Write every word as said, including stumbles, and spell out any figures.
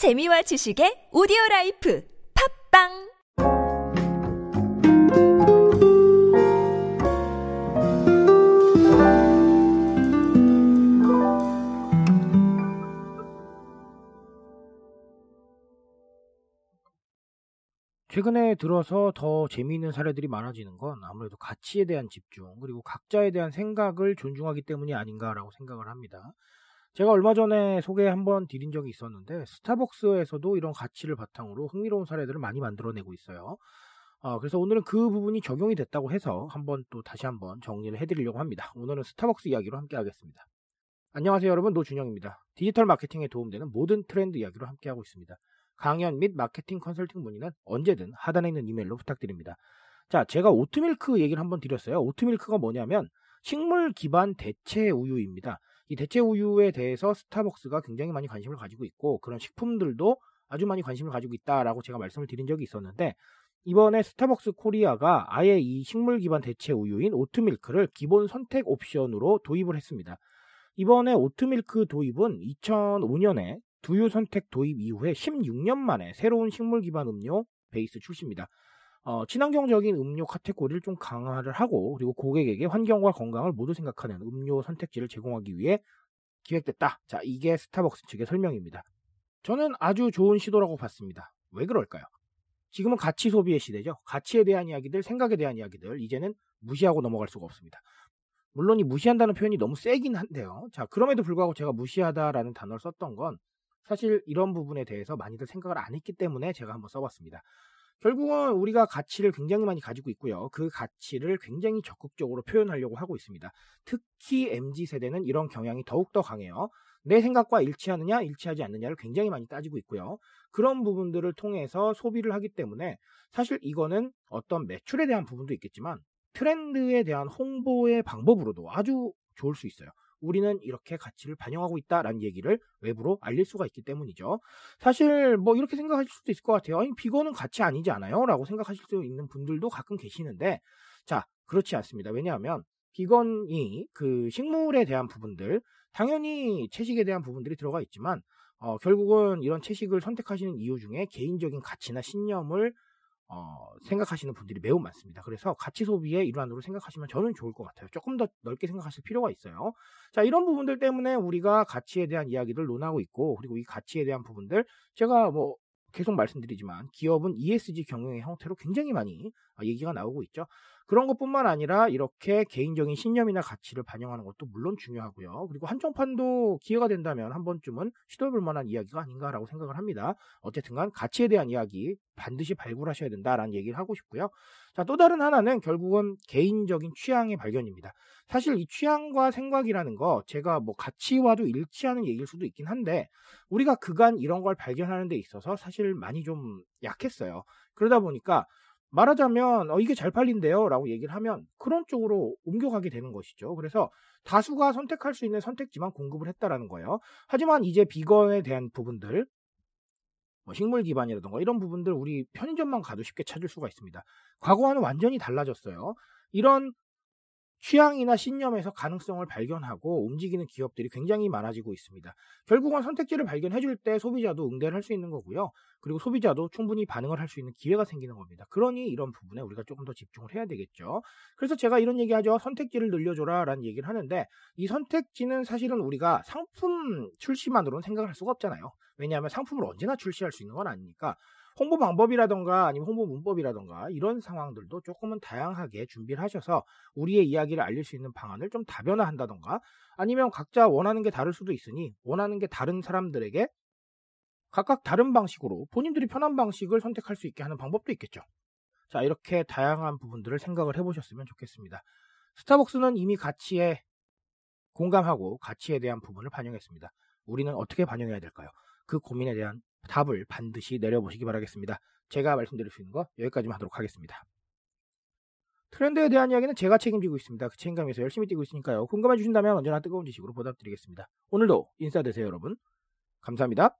재미와 지식의 오디오라이프 팟빵 최근에 들어서 더 재미있는 사례들이 많아지는 건 아무래도 가치에 대한 집중 그리고 각자에 대한 생각을 존중하기 때문이 아닌가라고 생각을 합니다. 제가 얼마 전에 소개 한번 드린 적이 있었는데 스타벅스에서도 이런 가치를 바탕으로 흥미로운 사례들을 많이 만들어내고 있어요. 어, 그래서 오늘은 그 부분이 적용이 됐다고 해서 한번 또 다시 한번 정리를 해드리려고 합니다. 오늘은 스타벅스 이야기로 함께 하겠습니다. 안녕하세요 여러분, 노준영입니다. 디지털 마케팅에 도움되는 모든 트렌드 이야기로 함께 하고 있습니다. 강연 및 마케팅 컨설팅 문의는 언제든 하단에 있는 이메일로 부탁드립니다. 자, 제가 오트밀크 얘기를 한번 드렸어요. 오트밀크가 뭐냐면 식물 기반 대체 우유입니다. 이 대체 우유에 대해서 스타벅스가 굉장히 많이 관심을 가지고 있고 그런 식품들도 아주 많이 관심을 가지고 있다라고 제가 말씀을 드린 적이 있었는데 이번에 스타벅스 코리아가 아예 이 식물 기반 대체 우유인 오트밀크를 기본 선택 옵션으로 도입을 했습니다. 이번에 오트밀크 도입은 이천오 년에 두유 선택 도입 이후에 십육 년 만에 새로운 식물 기반 음료 베이스 출시입니다. 어, 친환경적인 음료 카테고리를 좀 강화를 하고 그리고 고객에게 환경과 건강을 모두 생각하는 음료 선택지를 제공하기 위해 기획됐다. 자, 이게 스타벅스 측의 설명입니다. 저는 아주 좋은 시도라고 봤습니다. 왜 그럴까요? 지금은 가치 소비의 시대죠. 가치에 대한 이야기들, 생각에 대한 이야기들 이제는 무시하고 넘어갈 수가 없습니다. 물론 이 무시한다는 표현이 너무 세긴 한데요. 자, 그럼에도 불구하고 제가 무시하다라는 단어를 썼던 건 사실 이런 부분에 대해서 많이들 생각을 안 했기 때문에 제가 한번 써봤습니다. 결국은 우리가 가치를 굉장히 많이 가지고 있고요. 그 가치를 굉장히 적극적으로 표현하려고 하고 있습니다. 특히 엠지 세대는 이런 경향이 더욱더 강해요. 내 생각과 일치하느냐, 일치하지 않느냐를 굉장히 많이 따지고 있고요. 그런 부분들을 통해서 소비를 하기 때문에 사실 이거는 어떤 매출에 대한 부분도 있겠지만 트렌드에 대한 홍보의 방법으로도 아주 좋을 수 있어요. 우리는 이렇게 가치를 반영하고 있다라는 얘기를 외부로 알릴 수가 있기 때문이죠. 사실 뭐 이렇게 생각하실 수도 있을 것 같아요. 아니, 비건은 가치 아니지 않아요? 라고 생각하실 수 있는 분들도 가끔 계시는데 자, 그렇지 않습니다. 왜냐하면 비건이 그 식물에 대한 부분들, 당연히 채식에 대한 부분들이 들어가 있지만 어, 결국은 이런 채식을 선택하시는 이유 중에 개인적인 가치나 신념을 어, 생각하시는 분들이 매우 많습니다. 그래서 가치 소비의 일환으로 생각하시면 저는 좋을 것 같아요. 조금 더 넓게 생각하실 필요가 있어요. 자, 이런 부분들 때문에 우리가 가치에 대한 이야기를 논하고 있고 그리고 이 가치에 대한 부분들 제가 뭐 계속 말씀드리지만 기업은 이에스지 경영의 형태로 굉장히 많이 얘기가 나오고 있죠. 그런 것뿐만 아니라 이렇게 개인적인 신념이나 가치를 반영하는 것도 물론 중요하고요. 그리고 한정판도 기회가 된다면 한 번쯤은 시도해볼 만한 이야기가 아닌가라고 생각을 합니다. 어쨌든 간 가치에 대한 이야기 반드시 발굴하셔야 된다라는 얘기를 하고 싶고요. 자, 또 다른 하나는 결국은 개인적인 취향의 발견입니다. 사실 이 취향과 생각이라는 거 제가 뭐 가치와도 일치하는 얘기일 수도 있긴 한데 우리가 그간 이런 걸 발견하는 데 있어서 사실 많이 좀 약했어요. 그러다 보니까 말하자면 어, 이게 잘 팔린대요 라고 얘기를 하면 그런 쪽으로 옮겨가게 되는 것이죠. 그래서 다수가 선택할 수 있는 선택지만 공급을 했다라는 거예요. 하지만 이제 비건에 대한 부분들 뭐 식물 기반이라던가 이런 부분들 우리 편의점만 가도 쉽게 찾을 수가 있습니다. 과거와는 완전히 달라졌어요. 이런 취향이나 신념에서 가능성을 발견하고 움직이는 기업들이 굉장히 많아지고 있습니다. 결국은 선택지를 발견해줄 때 소비자도 응대를 할 수 있는 거고요. 그리고 소비자도 충분히 반응을 할 수 있는 기회가 생기는 겁니다. 그러니 이런 부분에 우리가 조금 더 집중을 해야 되겠죠. 그래서 제가 이런 얘기하죠. 선택지를 늘려줘라 라는 얘기를 하는데 이 선택지는 사실은 우리가 상품 출시만으로는 생각을 할 수가 없잖아요. 왜냐하면 상품을 언제나 출시할 수 있는 건 아니니까 홍보 방법이라던가 아니면 홍보 문법이라던가 이런 상황들도 조금은 다양하게 준비를 하셔서 우리의 이야기를 알릴 수 있는 방안을 좀 다변화한다던가 아니면 각자 원하는 게 다를 수도 있으니 원하는 게 다른 사람들에게 각각 다른 방식으로 본인들이 편한 방식을 선택할 수 있게 하는 방법도 있겠죠. 자, 이렇게 다양한 부분들을 생각을 해보셨으면 좋겠습니다. 스타벅스는 이미 가치에 공감하고 가치에 대한 부분을 반영했습니다. 우리는 어떻게 반영해야 될까요? 그 고민에 대한 답을 반드시 내려보시기 바라겠습니다. 제가 말씀드릴 수 있는 거 여기까지만 하도록 하겠습니다. 트렌드에 대한 이야기는 제가 책임지고 있습니다. 그 책임감에서 열심히 뛰고 있으니까요. 궁금해 주신다면 언제나 뜨거운 지식으로 보답드리겠습니다. 오늘도 인싸 되세요, 여러분. 감사합니다.